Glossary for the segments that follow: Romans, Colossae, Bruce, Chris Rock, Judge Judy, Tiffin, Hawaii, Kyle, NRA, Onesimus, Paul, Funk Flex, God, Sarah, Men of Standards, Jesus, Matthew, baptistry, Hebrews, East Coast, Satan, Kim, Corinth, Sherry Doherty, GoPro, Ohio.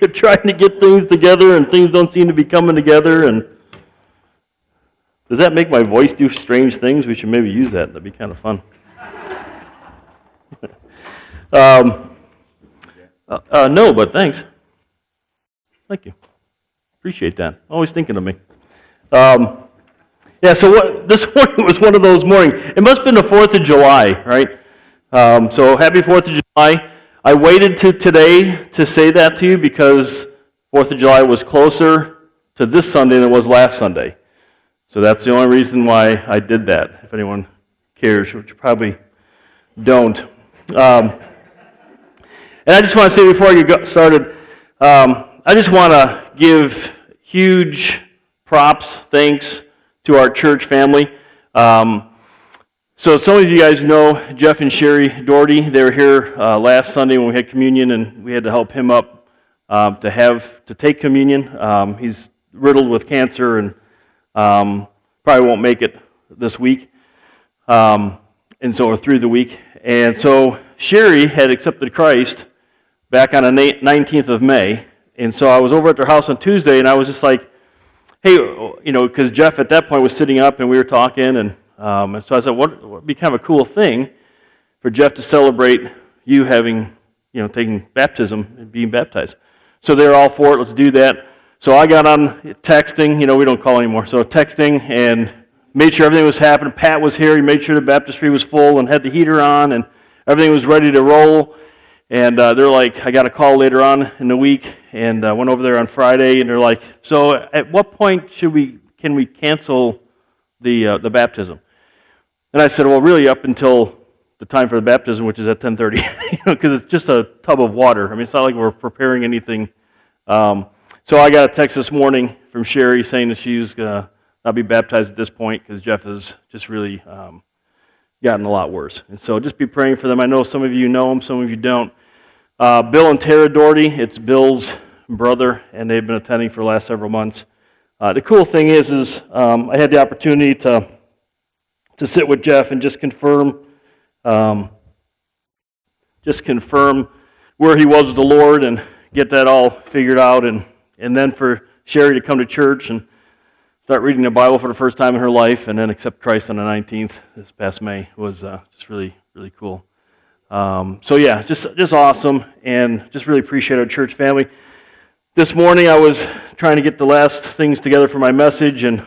You're trying to get things together and things don't seem to be coming together. And does that make my voice do strange things? We should maybe use that. That'd be kind of fun. No, but thanks. Thank you. Appreciate that. Always thinking of me. This morning was one of those mornings. It must have been the 4th of July, right? So happy 4th of July. I waited to today to say that to you because 4th of July was closer to this Sunday than it was last Sunday. So that's the only reason why I did that, if anyone cares, which you probably don't. And I just want to say before I get started, I just want to give huge props, thanks to our church family. So some of you guys know Jeff and Sherry Doherty. They were here last Sunday when we had communion, and we had to help him up to take communion. He's riddled with cancer and probably won't make it this week, or through the week. And so Sherry had accepted Christ back on the 19th of May, and so I was over at their house on Tuesday, and I was just like, hey, because Jeff at that point was sitting up, and we were talking, and so I said, what would be kind of a cool thing for Jeff to celebrate you having, taking baptism and being baptized. So they're all for it. Let's do that. So I got on texting. We don't call anymore. So texting and made sure everything was happening. Pat was here. He made sure the baptistry was full and had the heater on and everything was ready to roll. And they're like, I got a call later on in the week, and I went over there on Friday, and they're like, so at what point can we cancel the baptism? And I said, well, really up until the time for the baptism, which is at 10:30, because it's just a tub of water. I mean, it's not like we're preparing anything. So I got a text this morning from Sherry saying that she's going to not be baptized at this point because Jeff has just really gotten a lot worse. And so just be praying for them. I know some of you know them, some of you don't. Bill and Tara Doherty, it's Bill's brother, and they've been attending for the last several months. The cool thing is I had the opportunity to sit with Jeff and just confirm where he was with the Lord and get that all figured out, and then for Sherry to come to church and start reading the Bible for the first time in her life, and then accept Christ on the 19th this past May was just really, really cool. Just awesome, and just really appreciate our church family. This morning I was trying to get the last things together for my message, and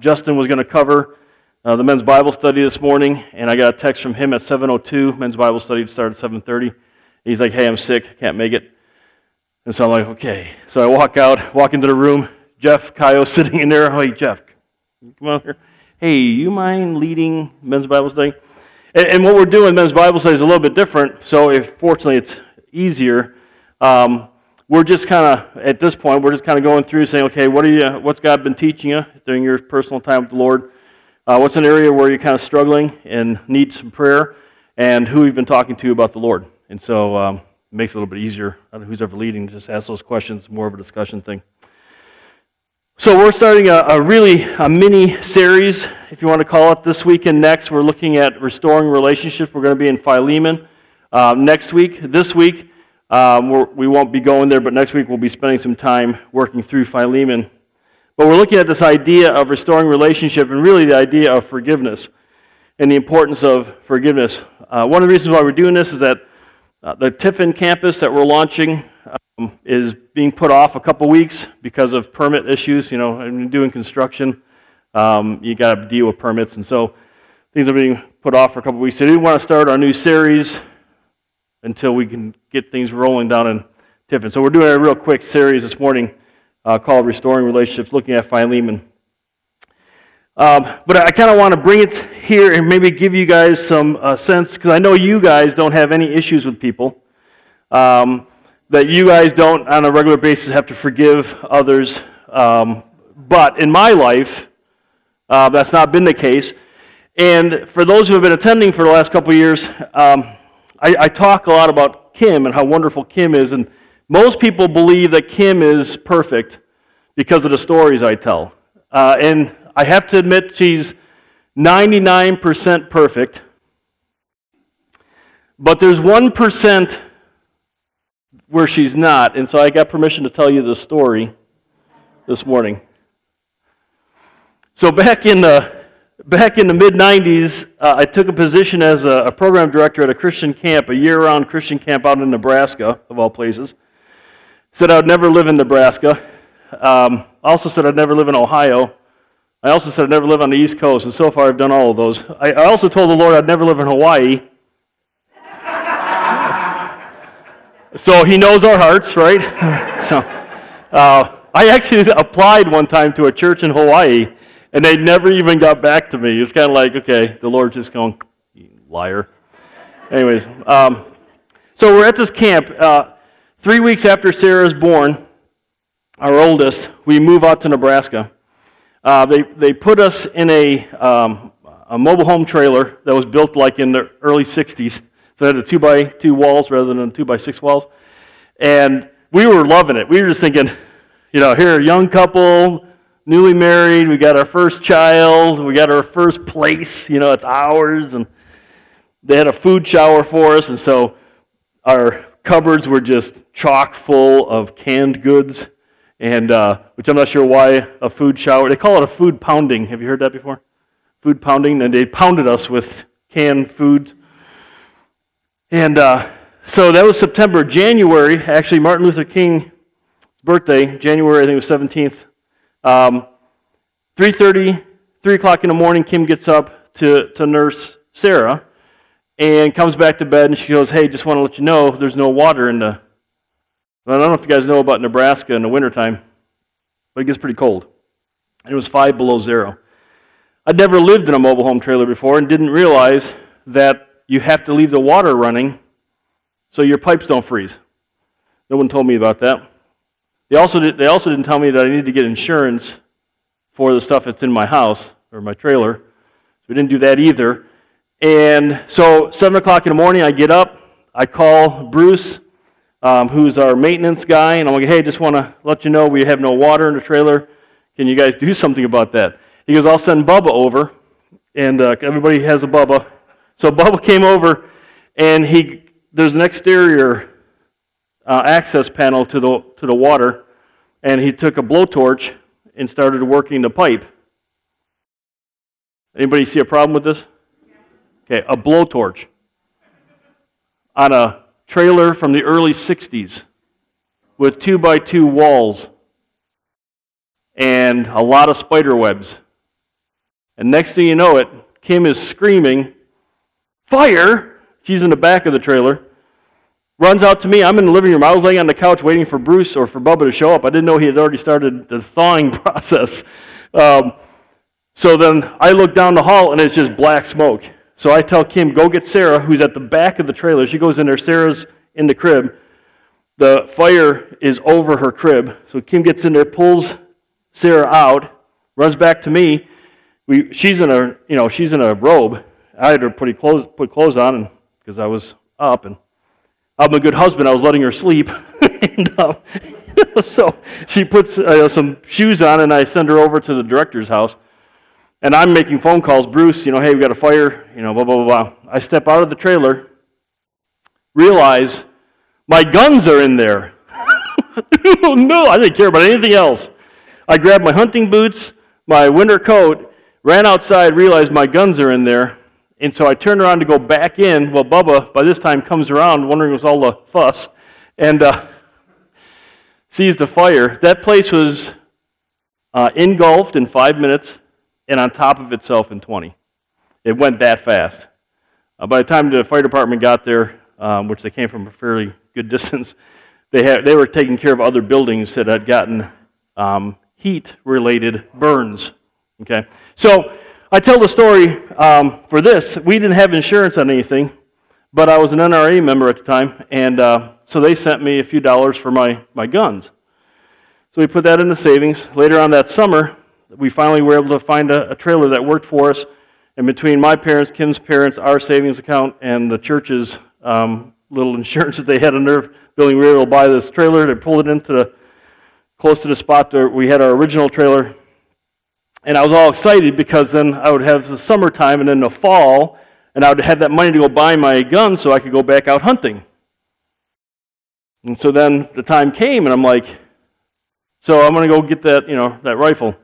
Justin was going to cover the men's Bible study this morning, and I got a text from him at 7:02. Men's Bible study started at 7:30. He's like, hey, I'm sick, can't make it. And so I'm like, okay. So I walk into the room. Jeff, Kyle sitting in there. Hey, Jeff, come on here. Hey, you mind leading men's Bible study? And what we're doing, men's Bible study, is a little bit different. So fortunately, it's easier. We're just kind of at this point. We're just kind of going through, saying, okay, what's God been teaching you during your personal time with the Lord? What's an area where you're kind of struggling and need some prayer, and who you've been talking to about the Lord. And so it makes it a little bit easier on who's ever leading to just ask those questions, more of a discussion thing. So we're starting a mini-series, if you want to call it, this week and next. We're looking at restoring relationships. We're going to be in Philemon next week. This week, we won't be going there, but next week we'll be spending some time working through Philemon. But we're looking at this idea of restoring relationship and really the idea of forgiveness and the importance of forgiveness. One of the reasons why we're doing this is that the Tiffin campus that we're launching is being put off a couple weeks because of permit issues. Doing construction, you got to deal with permits, and so things are being put off for a couple weeks. So we want to start our new series until we can get things rolling down in Tiffin. So we're doing a real quick series this morning, called Restoring Relationships, looking at Philemon. But I kind of want to bring it here and maybe give you guys some sense, because I know you guys don't have any issues with people, that you guys don't on a regular basis have to forgive others. But in my life, that's not been the case. And for those who have been attending for the last couple of years, I talk a lot about Kim and how wonderful Kim is, and most people believe that Kim is perfect because of the stories I tell. And I have to admit, she's 99% perfect. But there's 1% where she's not, and so I got permission to tell you this story this morning. So back in the mid-'90s, I took a position as a program director at a Christian camp, a year-round Christian camp out in Nebraska, of all places. Said I would never live in Nebraska. I also said I'd never live in Ohio. I also said I'd never live on the East Coast, and so far I've done all of those. I also told the Lord I'd never live in Hawaii. So he knows our hearts, right? So I actually applied one time to a church in Hawaii, and they never even got back to me. It's kind of like, okay, the Lord's just going, you liar. Anyways, so we're at this camp. 3 weeks after Sarah's born, our oldest, we move out to Nebraska. They put us in a mobile home trailer that was built like in the early 60s. So it had a 2x2 walls rather than 2x6 walls. And we were loving it. We were just thinking, you know, here a young couple, newly married, we got our first child, we got our first place, you know, it's ours. And they had a food shower for us, and so our cupboards were just chock full of canned goods, and which I'm not sure why a food shower. They call it a food pounding. Have you heard that before? Food pounding, and they pounded us with canned food. And so that was September. January, actually, Martin Luther King's birthday, January, I think it was 17th. 3 o'clock in the morning, Kim gets up to nurse Sarah and comes back to bed, and she goes, hey, just want to let you know there's no water in the... I don't know if you guys know about Nebraska in the wintertime, but it gets pretty cold. It was 5 below zero. I'd never lived in a mobile home trailer before and didn't realize that you have to leave the water running so your pipes don't freeze. No one told me about that. They also didn't tell me that I needed to get insurance for the stuff that's in my house or my trailer. So we didn't do that either. And so 7 o'clock in the morning, I get up. I call Bruce, who's our maintenance guy, and I'm like, hey, just want to let you know we have no water in the trailer. Can you guys do something about that? He goes, I'll send Bubba over. And everybody has a Bubba. So Bubba came over, and there's an exterior access panel to the water, and he took a blowtorch and started working the pipe. Anybody see a problem with this? Okay, a blowtorch on a trailer from the early 60s with 2x2 walls and a lot of spider webs. And next thing you know it, Kim is screaming, fire! She's in the back of the trailer. Runs out to me. I'm in the living room. I was laying on the couch waiting for Bruce or for Bubba to show up. I didn't know he had already started the thawing process. So then I look down the hall, and it's just black smoke. So I tell Kim, go get Sarah, who's at the back of the trailer. She goes in there. Sarah's in the crib. The fire is over her crib. So Kim gets in there, pulls Sarah out, runs back to me. She's in a robe. I had to put clothes on because I was up, and I'm a good husband. I was letting her sleep, and, so she puts some shoes on, and I send her over to the director's house, and I'm making phone calls. Bruce, hey, we got a fire, blah, blah, blah, blah. I step out of the trailer, realize my guns are in there. Oh, no, I didn't care about anything else. I grabbed my hunting boots, my winter coat, ran outside, realized my guns are in there. And so I turned around to go back in. Well, Bubba, by this time, comes around wondering what's all the fuss and sees the fire. That place was engulfed in 5 minutes and on top of itself in 20. It went that fast. By the time the fire department got there, which they came from a fairly good distance, they were taking care of other buildings that had gotten heat-related burns. Okay, so... I tell the story for this. We didn't have insurance on anything, but I was an NRA member at the time, and so they sent me a few dollars for my guns. So we put that in the savings. Later on that summer, we finally were able to find a trailer that worked for us, and between my parents, Kim's parents, our savings account, and the church's little insurance that they had on their building, we were able to buy this trailer. They pulled it into close to the spot where we had our original trailer. And I was all excited because then I would have the summertime and then the fall, and I would have that money to go buy my gun so I could go back out hunting. And so then the time came, and I'm like, so I'm going to go get that, that rifle.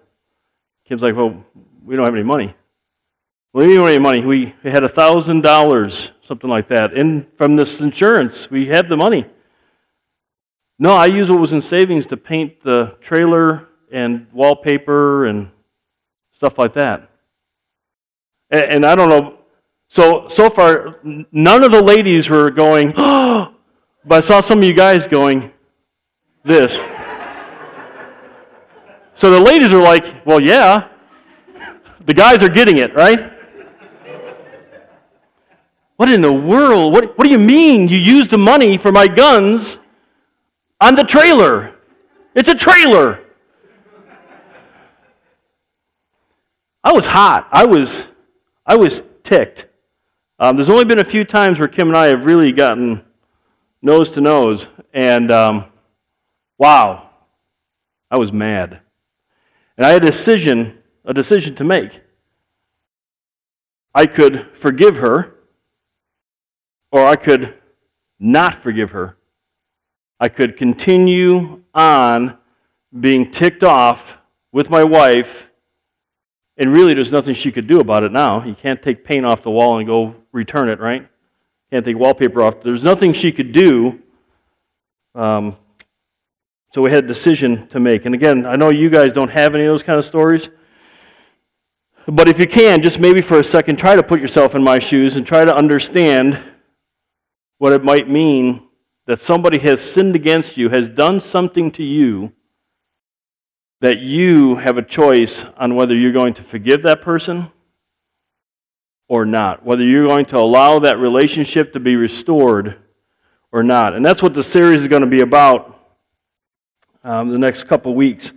Kim's like, well, we don't have any money. Well, we don't have any money. We had $1,000, something like that. And from this insurance, we had the money. No, I used what was in savings to paint the trailer and wallpaper and stuff like that. And I don't know. So far, none of the ladies were going, oh, but I saw some of you guys going this. So the ladies are like, well, yeah. The guys are getting it, right? What in the world? What do you mean you used the money for my guns on the trailer? It's a trailer. I was hot. I was ticked. There's only been a few times where Kim and I have really gotten nose to nose, and wow, I was mad. And I had a decision to make. I could forgive her, or I could not forgive her. I could continue on being ticked off with my wife, and really there's nothing she could do about it now. You can't take paint off the wall and go return it, right? Can't take wallpaper off. There's nothing she could do. So we had a decision to make. And again, I know you guys don't have any of those kind of stories, but if you can, just maybe for a second, try to put yourself in my shoes and try to understand what it might mean that somebody has sinned against you, has done something to you, that you have a choice on whether you're going to forgive that person or not, whether you're going to allow that relationship to be restored or not. And that's what the series is going to be about the next couple weeks.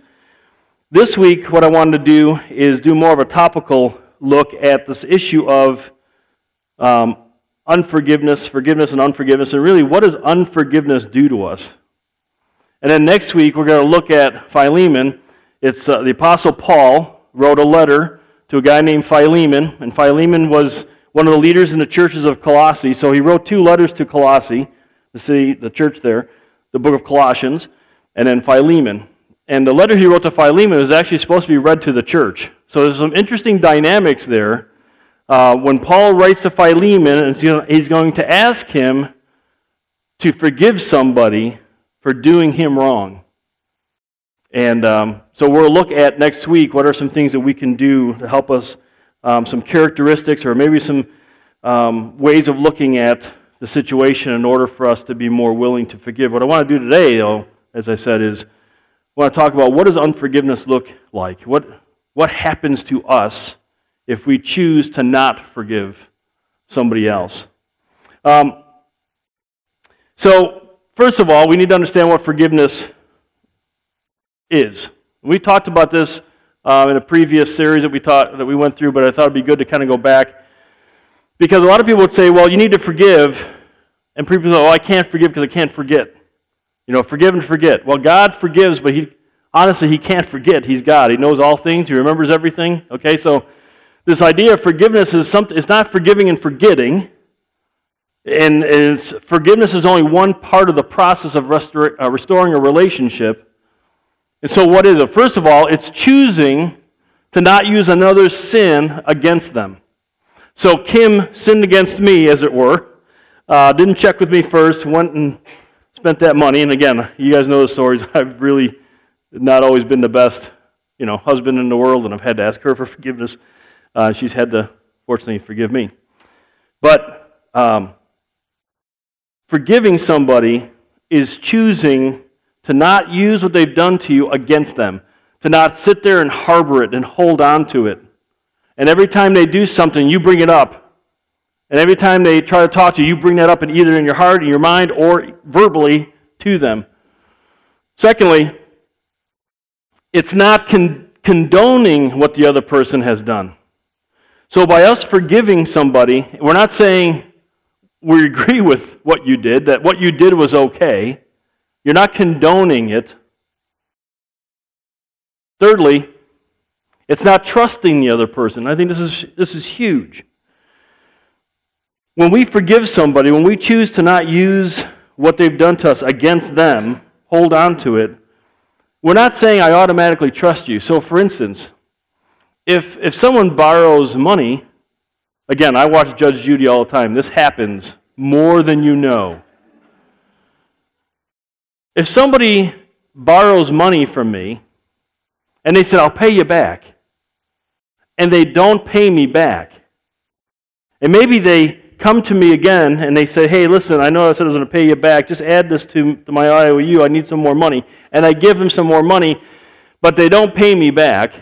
This week, what I wanted to do is do more of a topical look at this issue of unforgiveness, forgiveness, and unforgiveness, and really, what does unforgiveness do to us? And then next week, we're going to look at Philemon. It's the Apostle Paul wrote a letter to a guy named Philemon, and Philemon was one of the leaders in the churches of Colossae. So he wrote two letters to Colossae, the city, the church there, the book of Colossians, and then Philemon. And the letter he wrote to Philemon was actually supposed to be read to the church. So there's some interesting dynamics there. When Paul writes to Philemon, he's going to ask him to forgive somebody for doing him wrong. And so we'll look at next week what are some things that we can do to help us, some characteristics or maybe some ways of looking at the situation in order for us to be more willing to forgive. What I want to do today, though, as I said, is I want to talk about what does unforgiveness look like? What happens to us if we choose to not forgive somebody else? So first of all, we need to understand what forgiveness is. We talked about this in a previous series that we went through, but I thought it'd be good to kind of go back, because a lot of people would say, "Well, you need to forgive," and people say, "Oh, I can't forgive because I can't forget." Forgive and forget. Well, God forgives, but He can't forget. He's God. He knows all things. He remembers everything. Okay, so this idea of forgiveness is something. It's not forgiving and forgetting. And forgiveness is only one part of the process of restoring a relationship. And so what is it? First of all, it's choosing to not use another's sin against them. So Kim sinned against me, as it were. Didn't check with me first, went and spent that money. And again, you guys know the stories. I've really not always been the best husband in the world, and I've had to ask her for forgiveness. She's had to, fortunately, forgive me. But forgiving somebody is choosing to not use what they've done to you against them, to not sit there and harbor it and hold on to it. And every time they do something, you bring it up. And every time they try to talk to you, you bring that up in either in your heart, in your mind, or verbally to them. Secondly, it's not condoning what the other person has done. So by us forgiving somebody, we're not saying we agree with what you did, that what you did was okay. You're not condoning it. Thirdly, it's not trusting the other person. I think this is huge. When we forgive somebody, when we choose to not use what they've done to us against them, hold on to it, we're not saying I automatically trust you. So for instance, if someone borrows money, again, I watch Judge Judy all the time. This happens more than you know. If somebody borrows money from me, and they said, I'll pay you back, and they don't pay me back, and maybe they come to me again, and they say, hey, listen, I know I said I was going to pay you back, just add this to my IOU, I need some more money, and I give them some more money, but they don't pay me back,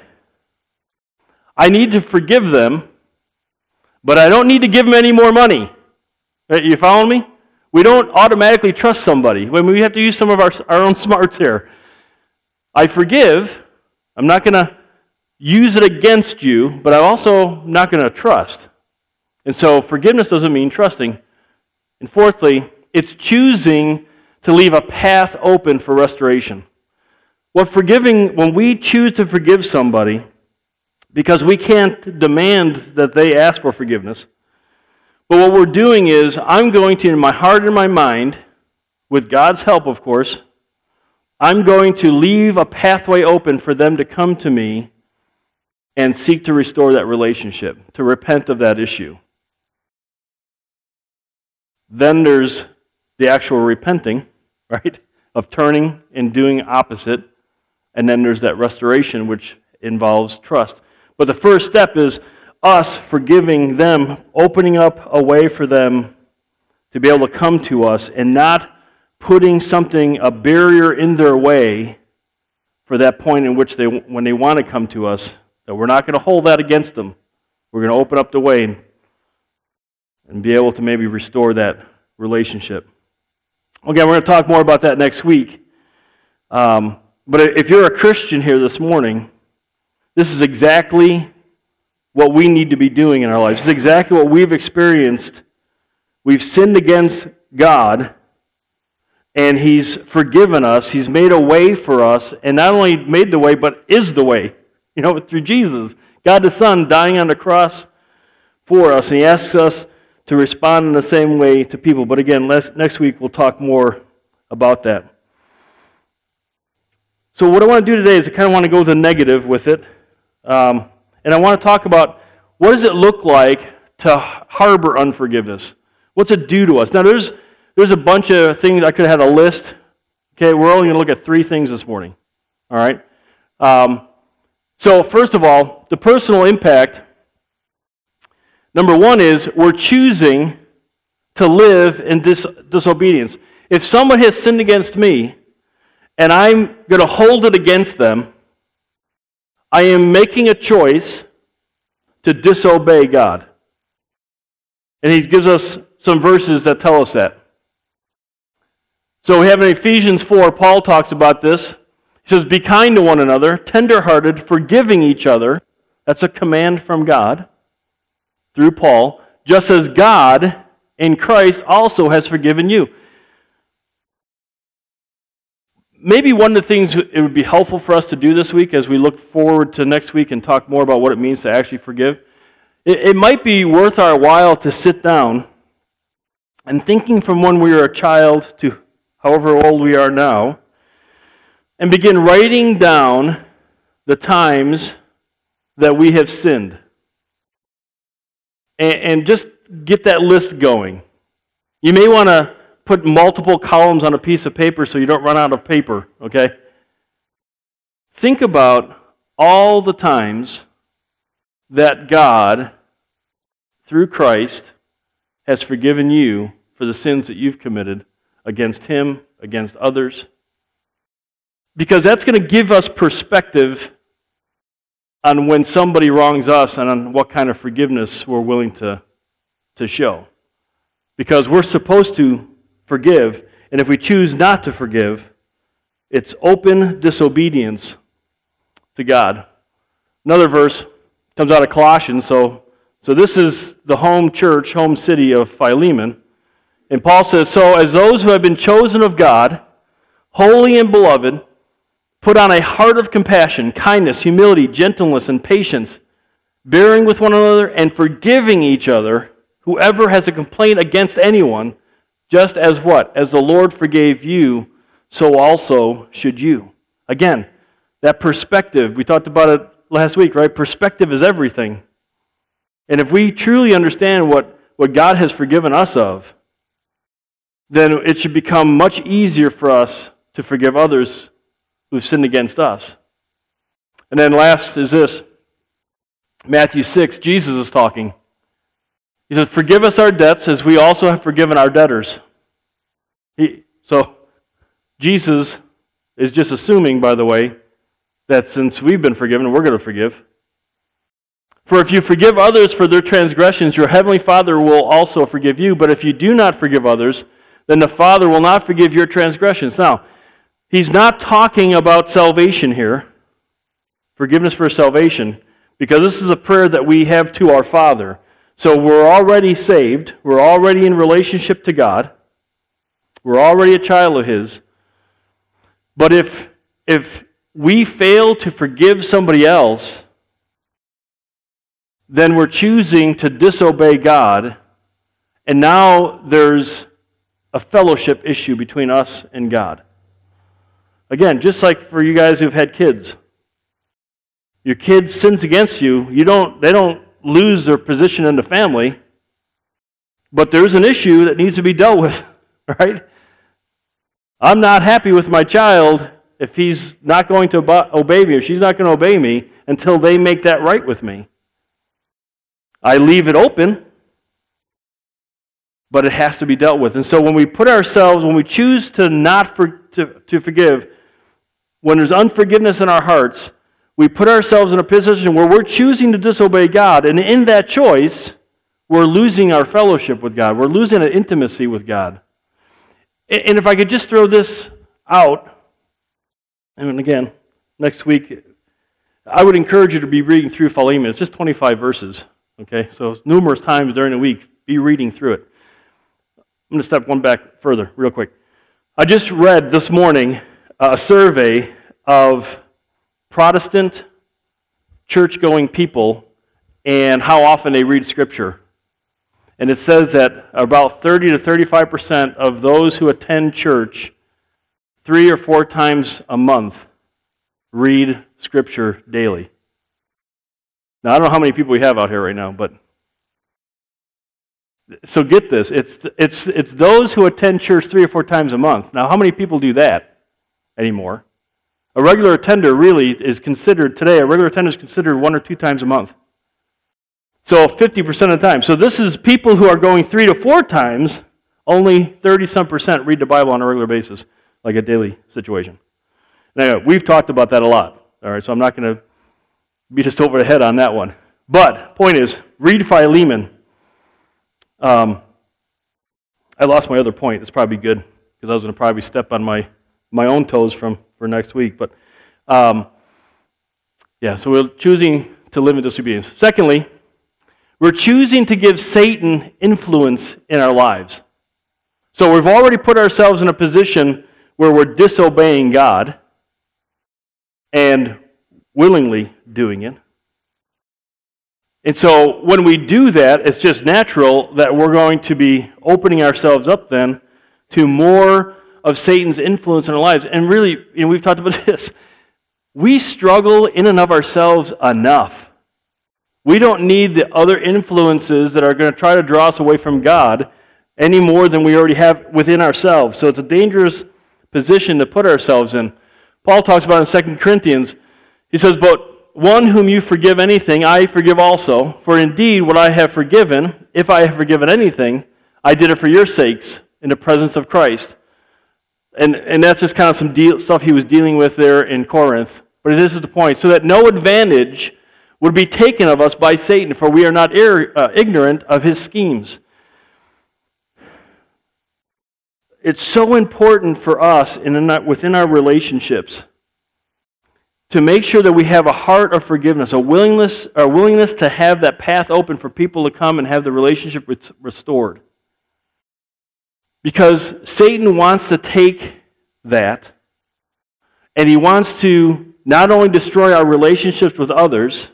I need to forgive them, but I don't need to give them any more money. You following me? We don't automatically trust somebody. We have to use some of our own smarts here. I forgive. I'm not going to use it against you, but I'm also not going to trust. And so forgiveness doesn't mean trusting. And fourthly, it's choosing to leave a path open for restoration. When we choose to forgive somebody, because we can't demand that they ask for forgiveness, but what we're doing is, I'm going to, in my heart and my mind, with God's help, of course, I'm going to leave a pathway open for them to come to me and seek to restore that relationship, to repent of that issue. Then there's the actual repenting, right, of turning and doing opposite, and then there's that restoration, which involves trust. But the first step is us forgiving them, opening up a way for them to be able to come to us and not putting a barrier in their way for that point in which when they want to come to us, that we're not going to hold that against them. We're going to open up the way and be able to maybe restore that relationship. Okay, we're going to talk more about that next week. But if you're a Christian here this morning, this is exactly what we need to be doing in our lives. This is exactly what we've experienced. We've sinned against God, and He's forgiven us. He's made a way for us, and not only made the way, but is the way. You know, through Jesus, God the Son dying on the cross for us. And He asks us to respond in the same way to people. But again, next week we'll talk more about that. So what I want to do today is I kind of want to go the negative with it. And I want to talk about, what does it look like to harbor unforgiveness? What's it do to us? Now, there's a bunch of things. I could have had a list. Okay, we're only going to look at 3 things this morning. All right? So first of all, the personal impact. Number 1 is, we're choosing to live in disobedience. If someone has sinned against me, and I'm going to hold it against them, I am making a choice to disobey God. And He gives us some verses that tell us that. So we have in Ephesians 4, Paul talks about this. He says, be kind to one another, tenderhearted, forgiving each other. That's a command from God through Paul. Just as God in Christ also has forgiven you. Maybe one of the things it would be helpful for us to do this week, as we look forward to next week and talk more about what it means to actually forgive, it might be worth our while to sit down and thinking from when we were a child to however old we are now, and begin writing down the times that we have sinned. And just get that list going. You may want to put multiple columns on a piece of paper so you don't run out of paper, okay? Think about all the times that God, through Christ, has forgiven you for the sins that you've committed against Him, against others. Because that's going to give us perspective on when somebody wrongs us and on what kind of forgiveness we're willing to show. Because we're supposed to forgive, and if we choose not to forgive, it's open disobedience to God. Another verse comes out of Colossians, so this is the home church, home city of Philemon, and Paul says, so as those who have been chosen of God, holy and beloved, put on a heart of compassion, kindness, humility, gentleness, and patience, bearing with one another and forgiving each other, whoever has a complaint against anyone, Just as what? As the Lord forgave you, so also should you. Again, that perspective, we talked about it last week, right? Perspective is everything. And if we truly understand what God has forgiven us of, then it should become much easier for us to forgive others who've sinned against us. And then last is this, Matthew 6, Jesus is talking. He says, forgive us our debts as we also have forgiven our debtors. So Jesus is just assuming, by the way, that since we've been forgiven, we're going to forgive. For if you forgive others for their transgressions, your heavenly Father will also forgive you. But if you do not forgive others, then the Father will not forgive your transgressions. Now, he's not talking about salvation here, forgiveness for salvation, because this is a prayer that we have to our Father. So we're already saved. We're already in relationship to God. We're already a child of his. But if we fail to forgive somebody else, then we're choosing to disobey God, and now there's a fellowship issue between us and God. Again, just like for you guys who've had kids, your kid sins against you, they don't lose their position in the family, but there's an issue that needs to be dealt with, right? I'm not happy with my child if he's not going to obey me, or she's not going to obey me until they make that right with me. I leave it open, but it has to be dealt with. And so when we put ourselves, when we choose to not to forgive, when there's unforgiveness in our hearts, we put ourselves in a position where we're choosing to disobey God, and in that choice, we're losing our fellowship with God. We're losing an intimacy with God. And if I could just throw this out, and again, next week, I would encourage you to be reading through Philemon. It's just 25 verses. Okay, so numerous times during the week, be reading through it. I'm going to step one back further real quick. I just read this morning a survey of Protestant church-going people and how often they read Scripture. And it says that about 30 to 35% of those who attend church 3 or 4 times a month read Scripture daily. Now, I don't know how many people we have out here right now, but so get this. It's those who attend church 3 or 4 times a month. Now, how many people do that anymore? A regular attender really is considered today, a regular attender is considered 1 or 2 times a month. So 50% of the time. So this is people who are going 3 to 4 times, only 30-some percent read the Bible on a regular basis, like a daily situation. Now, we've talked about that a lot, all right, so I'm not going to be just over the head on that one. But, point is, read Philemon. I lost my other point. It's probably good, because I was going to probably step on my own toes for next week. But, so we're choosing to live in disobedience. Secondly, we're choosing to give Satan influence in our lives. So we've already put ourselves in a position where we're disobeying God and willingly doing it. And so when we do that, it's just natural that we're going to be opening ourselves up then to more of Satan's influence in our lives. And really, we've talked about this. We struggle in and of ourselves enough. We don't need the other influences that are going to try to draw us away from God any more than we already have within ourselves. So it's a dangerous position to put ourselves in. Paul talks about in 2 Corinthians, he says, but one whom you forgive anything, I forgive also. For indeed, what I have forgiven, if I have forgiven anything, I did it for your sakes in the presence of Christ. And that's just kind of some stuff he was dealing with there in Corinth. But this is the point. So that no advantage would be taken of us by Satan, for we are not ignorant of his schemes. It's so important for us within our relationships to make sure that we have a heart of forgiveness, a willingness to have that path open for people to come and have the relationship restored. Because Satan wants to take that, and he wants to not only destroy our relationships with others,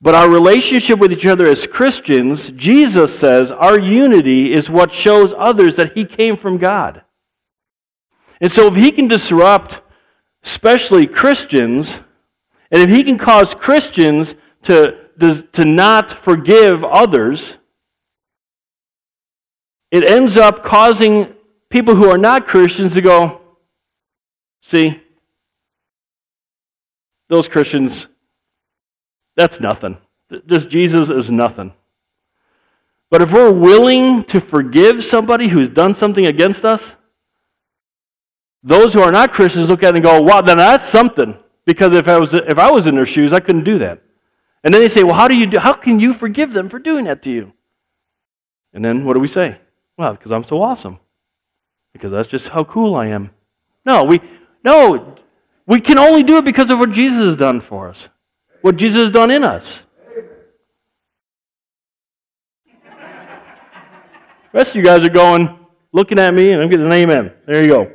But our relationship with each other as Christians, Jesus says, our unity is what shows others that he came from God. And so if he can disrupt, especially Christians, and if he can cause Christians to not forgive others, it ends up causing people who are not Christians to go, see, those Christians, that's nothing. This Jesus is nothing. But if we're willing to forgive somebody who's done something against us, those who are not Christians look at it and go, wow, then that's something. Because if I was in their shoes, I couldn't do that. And then they say, well, how can you forgive them for doing that to you? And then what do we say? Well, because I'm so awesome. Because that's just how cool I am. No, we can only do it because of what Jesus has done for us. What Jesus has done in us. The rest of you guys are going, looking at me, and I'm getting an amen. There you go.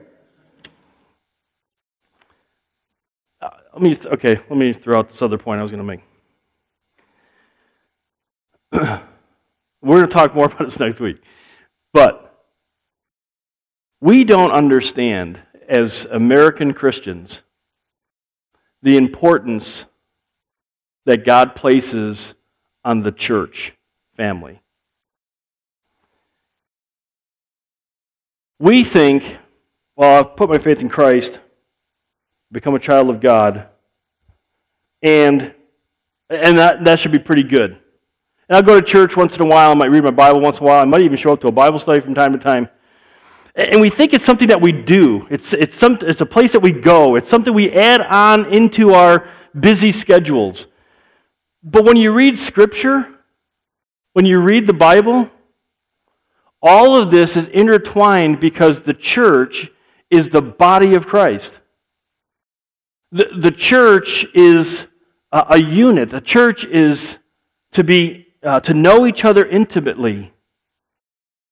Let me throw out this other point I was going to make. We're going to talk more about this next week. But we don't understand, as American Christians, the importance that God places on the church family. We think, well, I've put my faith in Christ, become a child of God, and that should be pretty good. And I'll go to church once in a while, I might read my Bible once in a while, I might even show up to a Bible study from time to time. And we think it's something that we do. It's a place that we go. It's something we add on into our busy schedules. But when you read Scripture, when you read the Bible, all of this is intertwined because the church is the body of Christ. The church is a unit. The church is to know each other intimately,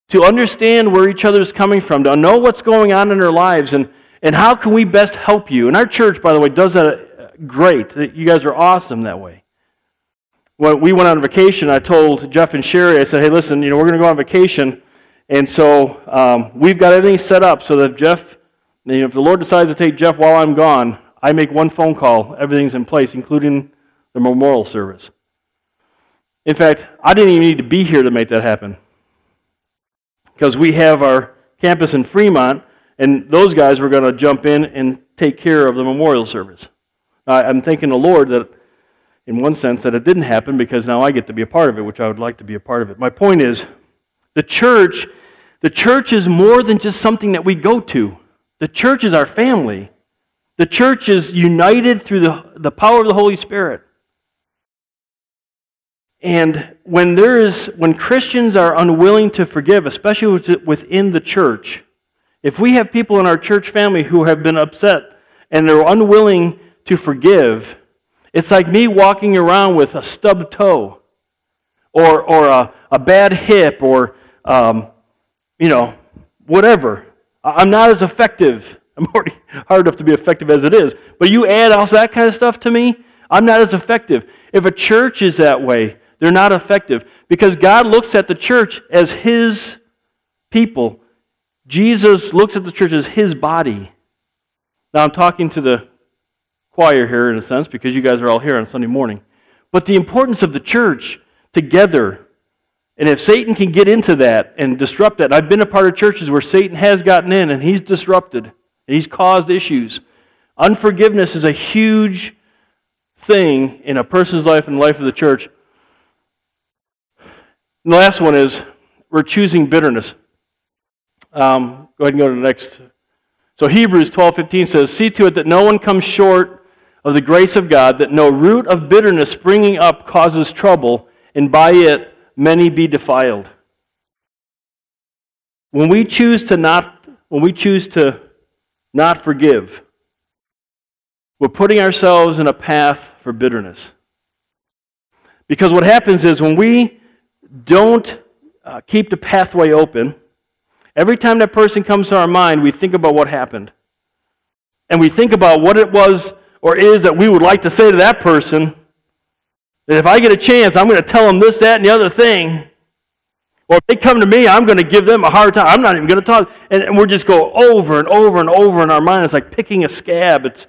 to understand where each other is coming from, to know what's going on in their lives, and how can we best help you. And our church, by the way, does that great. You guys are awesome that way. When we went on vacation, I told Jeff and Sherry, I said, hey, listen, we're going to go on vacation, and so we've got everything set up so that if the Lord decides to take Jeff while I'm gone, I make one phone call, everything's in place, including the memorial service. In fact, I didn't even need to be here to make that happen, because we have our campus in Fremont, and those guys were going to jump in and take care of the memorial service. I'm thanking the Lord that, in one sense, that it didn't happen, because now I get to be a part of it, which I would like to be a part of it. My point is, the church is more than just something that we go to. The church is our family. The church is united through the power of the Holy Spirit. And when Christians are unwilling to forgive, especially within the church, if we have people in our church family who have been upset and they're unwilling to forgive, it's like me walking around with a stubbed toe or a bad hip or, whatever. I'm not as effective. I'm already hard enough to be effective as it is. But you add all that kind of stuff to me, I'm not as effective. If a church is that way, they're not effective. Because God looks at the church as his people. Jesus looks at the church as his body. Now I'm talking to the choir here in a sense, because you guys are all here on Sunday morning. But the importance of the church together, and if Satan can get into that and disrupt that, I've been a part of churches where Satan has gotten in and he's disrupted. And he's caused issues. Unforgiveness is a huge thing in a person's life and the life of the church. And the last one is, we're choosing bitterness. Go ahead and go to the next. So Hebrews 12:15 says, see to it that no one comes short of the grace of God, that no root of bitterness springing up causes trouble, and by it many be defiled. When we choose to not forgive, we're putting ourselves in a path for bitterness. Because what happens is, when we don't keep the pathway open, every time that person comes to our mind, we think about what happened. And we think about what it was or is that we would like to say to that person that if I get a chance, I'm going to tell them this, that, and the other thing. Or if they come to me, I'm going to give them a hard time. I'm not even going to talk. And we'll just go over and over and over in our mind. It's like picking a scab. It's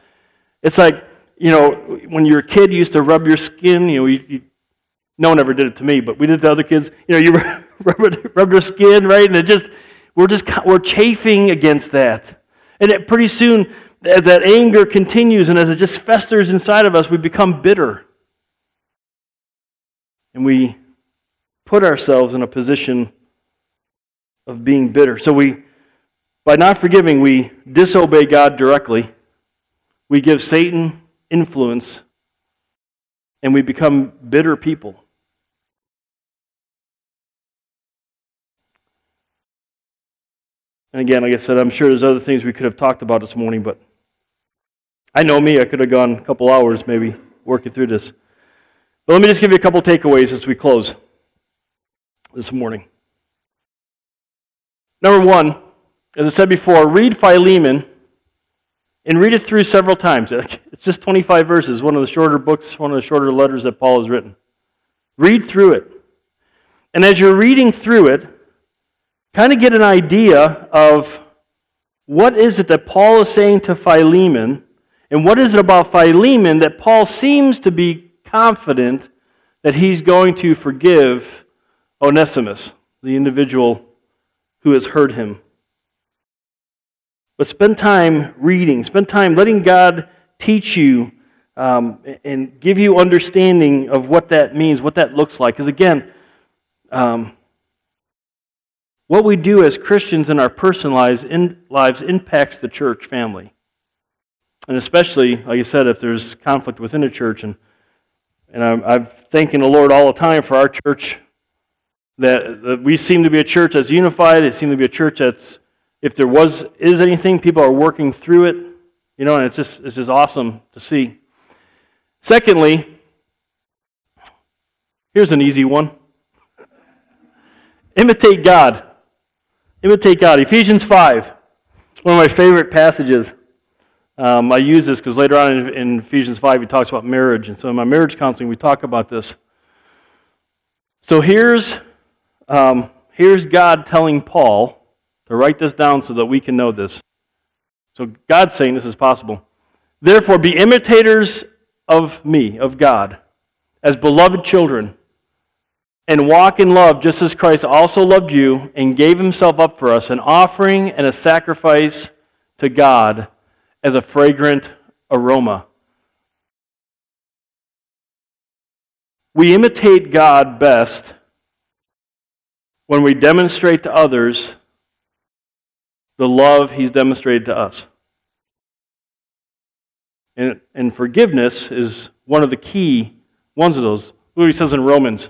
like, you know, when you're a kid, you used to rub your skin. You know, no one ever did it to me, but we did it to other kids. You know, you rub their skin, right? And we're chafing against that. And pretty soon, as that anger continues, and as it just festers inside of us, we become bitter. And we put ourselves in a position of being bitter. So by not forgiving, we disobey God directly. We give Satan influence, and we become bitter people. And again, like I said, I'm sure there's other things we could have talked about this morning, but I know me, I could have gone a couple hours maybe working through this. But let me just give you a couple takeaways as we close this morning. Number one, as I said before, read Philemon and read it through several times. It's just 25 verses, one of the shorter books, one of the shorter letters that Paul has written. Read through it. And as you're reading through it, kind of get an idea of what is it that Paul is saying to Philemon, and what is it about Philemon that Paul seems to be confident that he's going to forgive Onesimus, the individual who has hurt him. But spend time reading, spend time letting God teach you and give you understanding of what that means, what that looks like. Because again, what we do as Christians in our personal lives impacts the church family. And especially, like I said, if there's conflict within a church. And I'm thanking the Lord all the time for our church, that we seem to be a church that's unified. It seems to be a church that's, if there is anything, people are working through it. You know, and it's just awesome to see. Secondly, here's an easy one. Imitate God. Imitate God. Ephesians 5, one of my favorite passages. I use this because later on in Ephesians 5, he talks about marriage. And so in my marriage counseling, we talk about this. So here's God telling Paul to write this down so that we can know this. So God's saying this is possible. Therefore, be imitators of me, of God, as beloved children, and walk in love, just as Christ also loved you and gave himself up for us, an offering and a sacrifice to God as a fragrant aroma. We imitate God best when we demonstrate to others the love he's demonstrated to us. And forgiveness is one of the key ones of those. Look what he says in Romans.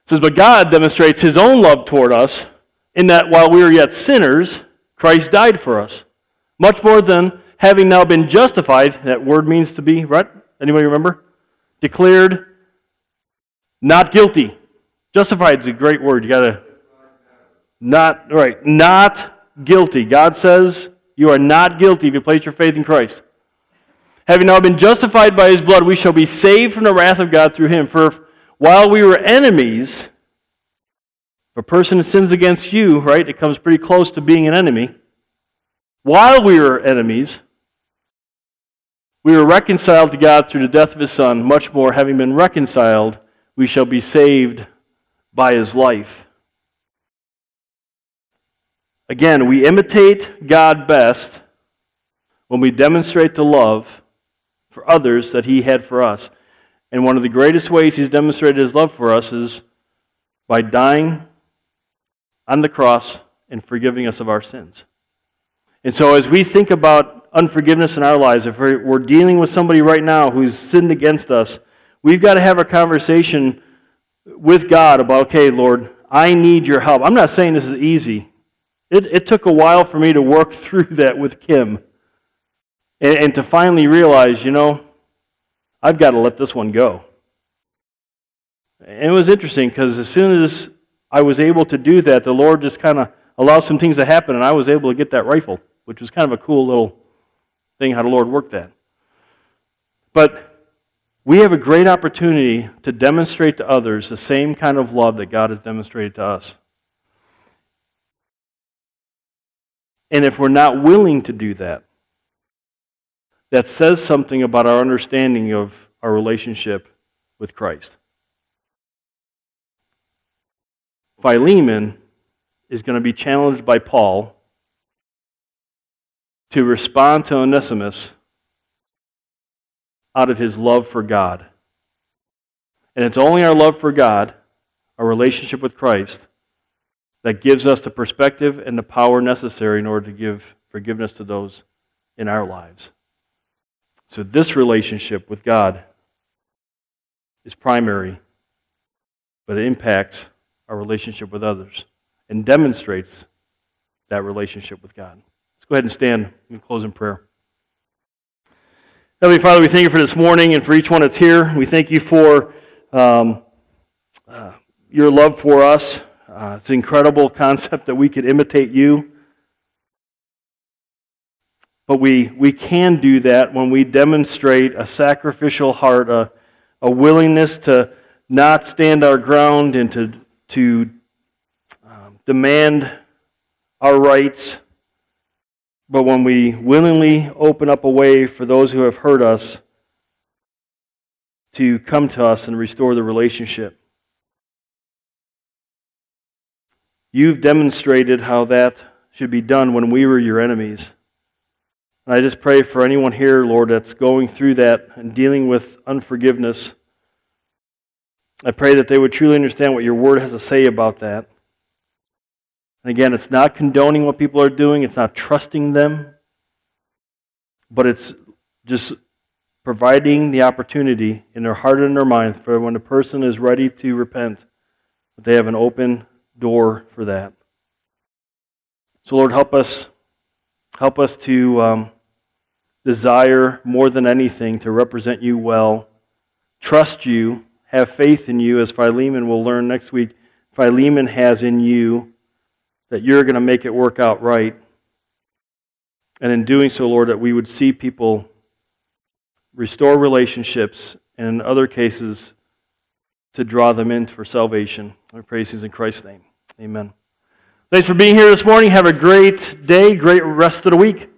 It says, but God demonstrates his own love toward us in that while we were yet sinners, Christ died for us. Much more than having now been justified, that word means to be, right? Anybody remember? Declared not guilty. Justified is a great word. You got to, not guilty. God says you are not guilty if you place your faith in Christ. Having now been justified by his blood, we shall be saved from the wrath of God through him. For while we were enemies, if a person sins against you, right, it comes pretty close to being an enemy. While we were enemies, we were reconciled to God through the death of his Son. Much more, having been reconciled, we shall be saved by his life. Again, we imitate God best when we demonstrate the love for others that he had for us. And one of the greatest ways he's demonstrated his love for us is by dying on the cross and forgiving us of our sins. And so as we think about unforgiveness in our lives, if we're dealing with somebody right now who's sinned against us, we've got to have a conversation with God about, okay, Lord, I need your help. I'm not saying this is easy. It took a while for me to work through that with Kim and to finally realize, you know, I've got to let this one go. And it was interesting because as soon as I was able to do that, the Lord just kind of allowed some things to happen, and I was able to get that rifle, which was kind of a cool little thing, how the Lord worked that. But We have a great opportunity to demonstrate to others the same kind of love that God has demonstrated to us. And if we're not willing to do that, that says something about our understanding of our relationship with Christ. Philemon is going to be challenged by Paul to respond to Onesimus out of his love for God. And it's only our love for God, our relationship with Christ, that gives us the perspective and the power necessary in order to give forgiveness to those in our lives. So this relationship with God is primary, but it impacts our relationship with others and demonstrates that relationship with God. Let's go ahead and stand and close in prayer. Heavenly Father, we thank you for this morning and for each one that's here. We thank you for your love for us. It's an incredible concept that we could imitate you. But we can do that when we demonstrate a sacrificial heart, a willingness to not stand our ground and to demand our rights. But when we willingly open up a way for those who have hurt us to come to us and restore the relationship. You've demonstrated how that should be done when we were your enemies. And I just pray for anyone here, Lord, that's going through that and dealing with unforgiveness. I pray that they would truly understand what your word has to say about that. And again, it's not condoning what people are doing. It's not trusting them. But it's just providing the opportunity in their heart and their mind for when the person is ready to repent, that they have an open door for that. So Lord, help us to desire more than anything to represent you well, trust you, have faith in you, as Philemon will learn next week. Philemon has in you that you're going to make it work out right. And in doing so, Lord, that we would see people restore relationships and in other cases to draw them in for salvation. I praise these in Christ's name. Amen. Thanks for being here this morning. Have a great day, great rest of the week.